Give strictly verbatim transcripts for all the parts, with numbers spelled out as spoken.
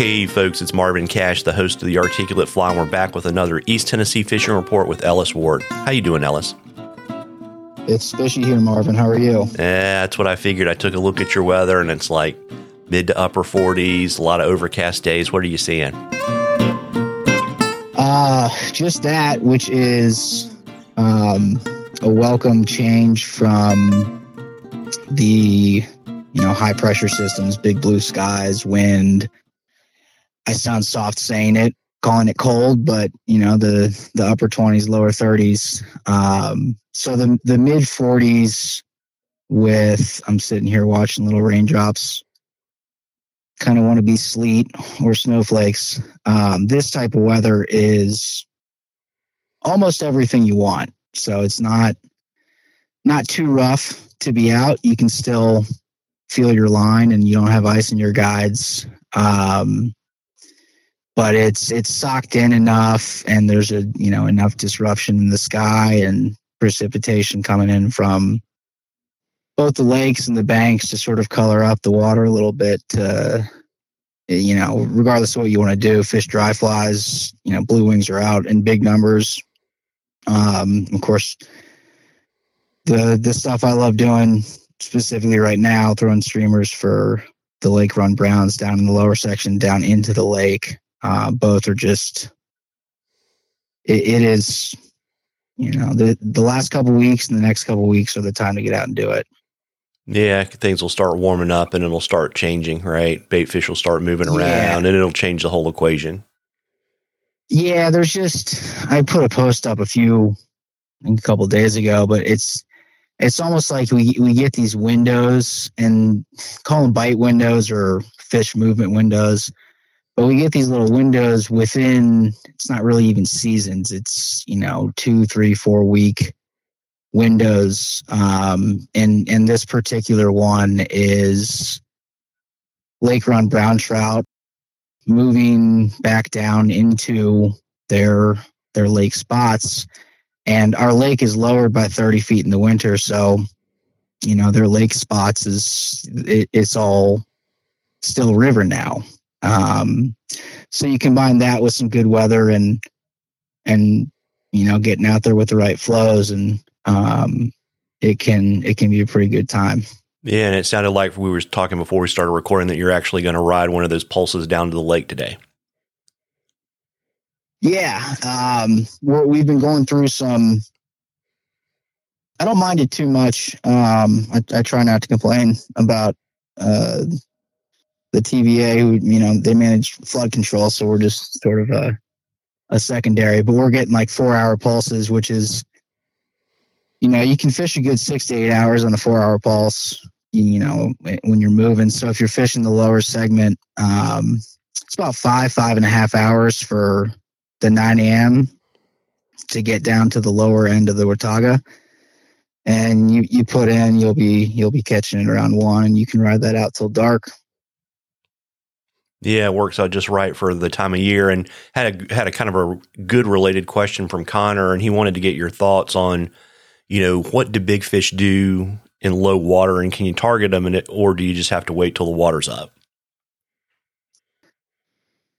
Hey folks, it's Marvin Cash, the host of the Articulate Fly, and we're back with another East Tennessee Fishing Report with Ellis Ward. How you doing, Ellis? It's fishy here, Marvin. How are you? Yeah, that's what I figured. I took a look at your weather, and it's like mid to upper forties, a lot of overcast days. What are you seeing? Uh, just that, which is um, a welcome change from the you know high pressure systems, big blue skies, wind. I sound soft saying it, calling it cold, but you know, the, the upper twenties, lower thirties. Um, so the, the mid forties with, I'm sitting here watching little raindrops, kind of want to be sleet or snowflakes. Um, this type of weather is almost everything you want. So it's not, not too rough to be out. You can still feel your line and you don't have ice in your guides. Um, But it's it's socked in enough, and there's a you know enough disruption in the sky and precipitation coming in from both the lakes and the banks to sort of color up the water a little bit. Uh, you know, regardless of what you want to do, fish dry flies. You know, blue wings are out in big numbers. Um, of course, the the stuff I love doing specifically right now, throwing streamers for the lake run browns down in the lower section, down into the lake. Uh, both are just, it, it is, you know, the the last couple of weeks and the next couple of weeks are the time to get out and do it. Yeah, things will start warming up and it'll start changing, right? Bait fish will start moving around yeah. and it'll change the whole equation. Yeah, there's just, I put a post up a few, a couple of days ago, but it's, it's almost like we, we get these windows and call them bite windows or fish movement windows. But we get these little windows within, it's not really even seasons. It's, you know, two, three, four week windows. Um, and, and this particular one is lake run brown trout moving back down into their, their lake spots. And our lake is lowered by thirty feet in the winter. So, you know, their lake spots is, it, it's all still river now. Um, so you combine that with some good weather and, and, you know, getting out there with the right flows and, um, it can, it can be a pretty good time. Yeah. And it sounded like we were talking before we started recording that you're actually going to ride one of those pulses down to the lake today. Yeah. Um, we're, we've been going through some, I don't mind it too much. Um, I, I try not to complain about, uh, the T V A, you know, they manage flood control, so we're just sort of a, a secondary. But we're getting like four-hour pulses, which is, you know, you can fish a good six to eight hours on a four-hour pulse, you know, when you're moving. So if you're fishing the lower segment, um, it's about five, five and a half hours for the nine a.m. to get down to the lower end of the Watauga. And you, you put in, you'll be you'll be catching it around one, and you can ride that out till dark. Yeah, it works out just right for the time of year, and had a had a kind of a good related question from Connor, and he wanted to get your thoughts on, you know, what do big fish do in low water, and can you target them, in it, or do you just have to wait till the water's up?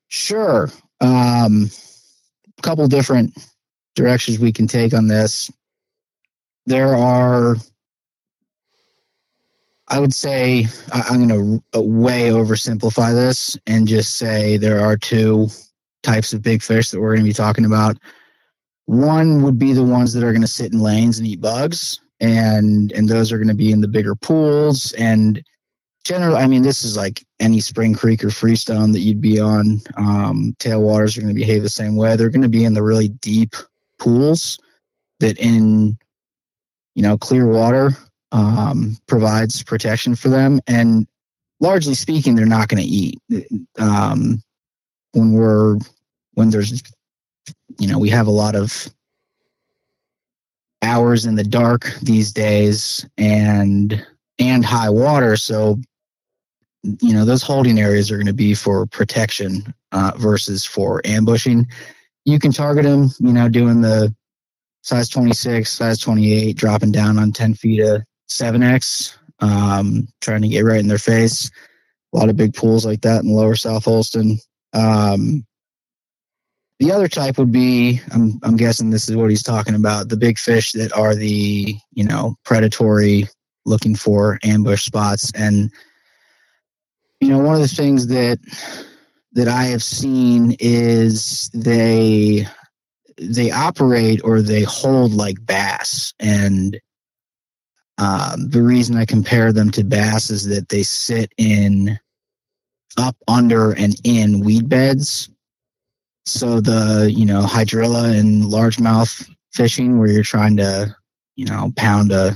Sure, um, a couple different directions we can take on this. There are. I would say I'm going to way oversimplify this and just say there are two types of big fish that we're going to be talking about. One would be the ones that are going to sit in lanes and eat bugs, and and those are going to be in the bigger pools. And generally, I mean, this is like any spring creek or freestone that you'd be on. Um, tailwaters are going to behave the same way. They're going to be in the really deep pools that in, you know, clear water Um, provides protection for them, and largely speaking, they're not going to eat. Um, when we're when there's, you know, we have a lot of hours in the dark these days, and and high water. So, you know, those holding areas are going to be for protection uh, versus for ambushing. You can target them, you know, doing the size twenty-six, size twenty-eight, dropping down on ten feet of seven X, um, trying to get right in their face. A lot of big pools like that in Lower South Holston. Um, the other type would be, I'm, I'm guessing this is what he's talking about, the big fish that are the, you know, predatory, looking for ambush spots. And, you know, one of the things that that I have seen is they they operate or they hold like bass. And um, the reason I compare them to bass is that they sit in up, under, and in weed beds. So the, you know, hydrilla and largemouth fishing where you're trying to, you know, pound a,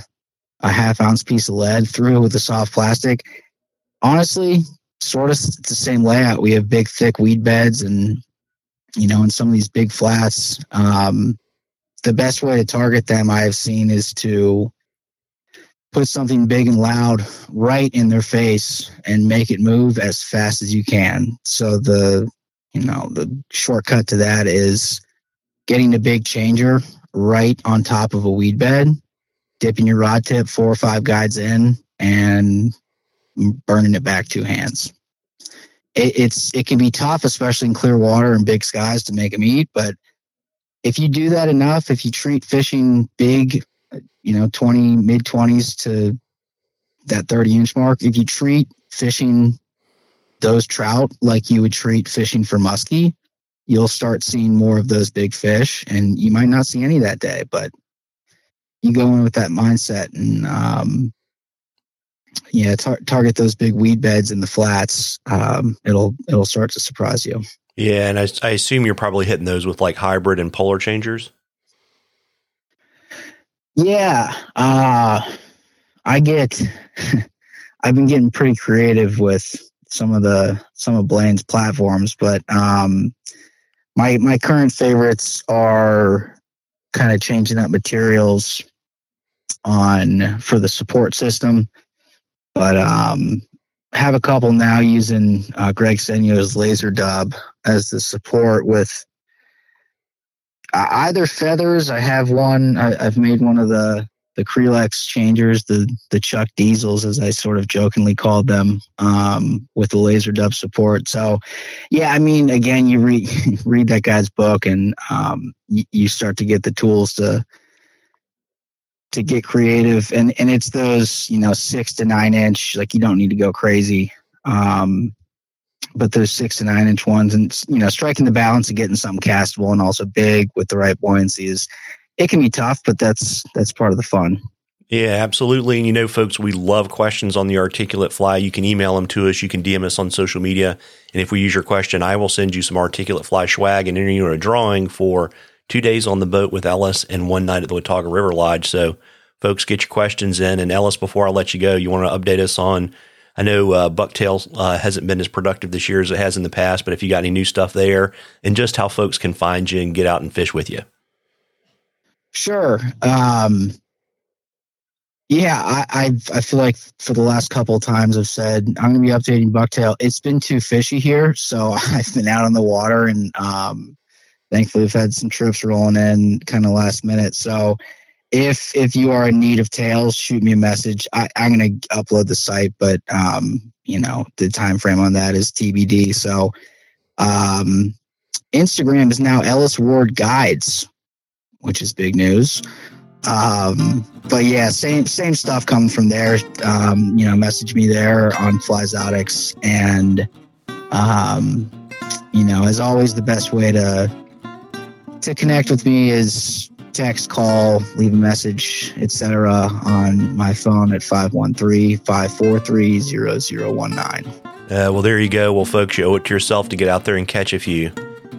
a half ounce piece of lead through with a soft plastic, honestly, sort of it's the same layout. We have big, thick weed beds and, you know, in some of these big flats, um, the best way to target them I've seen is to put something big and loud right in their face and make it move as fast as you can. So the, you know, the shortcut to that is getting a big changer right on top of a weed bed, dipping your rod tip four or five guides in and burning it back two hands. It, it's it can be tough, especially in clear water and big skies, to make them eat. But if you do that enough, if you treat fishing big, you know, twenty mid twenties to that thirty inch mark, if you treat fishing those trout like you would treat fishing for muskie, you'll start seeing more of those big fish, and you might not see any that day. But you go in with that mindset and, um, yeah, tar- target those big weed beds in the flats. Um, it'll it'll start to surprise you. Yeah, and I, I assume you're probably hitting those with like hybrid and polar changers. Yeah, uh, I get. I've been getting pretty creative with some of the some of Blaine's platforms, but um, my my current favorites are kind of changing up materials on for the support system. But um, have a couple now using uh, Greg Senio's LaserDub as the support with uh, either feathers. I have one. I, I've made one of the the crelex changers, the the chuck diesels, as I sort of jokingly called them, um, with the LaserDub support. So, yeah, I mean, again, you read read that guy's book, and um, you, you start to get the tools to. to get creative. And, and it's those, you know, six to nine inch, like you don't need to go crazy. Um, but those six to nine inch ones and, you know, striking the balance of getting something castable and also big with the right buoyancy is, it can be tough, but that's, that's part of the fun. Yeah, absolutely. And you know, folks, we love questions on the Articulate Fly. You can email them to us. You can D M us on social media. And if we use your question, I will send you some Articulate Fly swag and enter you in a drawing for two days on the boat with Ellis and one night at the Watauga River Lodge. So folks, get your questions in. And Ellis, before I let you go, you want to update us on, I know uh, Bucktail uh, hasn't been as productive this year as it has in the past, but if you got any new stuff there and just how folks can find you and get out and fish with you. Sure. Um, yeah, I, I I feel like for the last couple of times I've said, I'm going to be updating Bucktail. It's been too fishy here. So I've been out on the water and, um, thankfully, we've had some trips rolling in kind of last minute. So if if you are in need of tails, shoot me a message. I, I'm going to upload the site, but, um, you know, the time frame on that is T B D. So um, Instagram is now Ellis Ward Guides, which is big news. Um, but, yeah, same same stuff coming from there. Um, you know, message me there on Flyzotics. And, um, you know, as always, the best way to... to connect with me is text, call, leave a message, et cetera on my phone at five one three, five four three, zero zero one nine. Uh, well, there you go. Well, folks, you owe it to yourself to get out there and catch a few.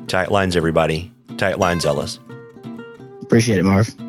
Tight lines, everybody. Tight lines, Ellis. Appreciate it, Marv.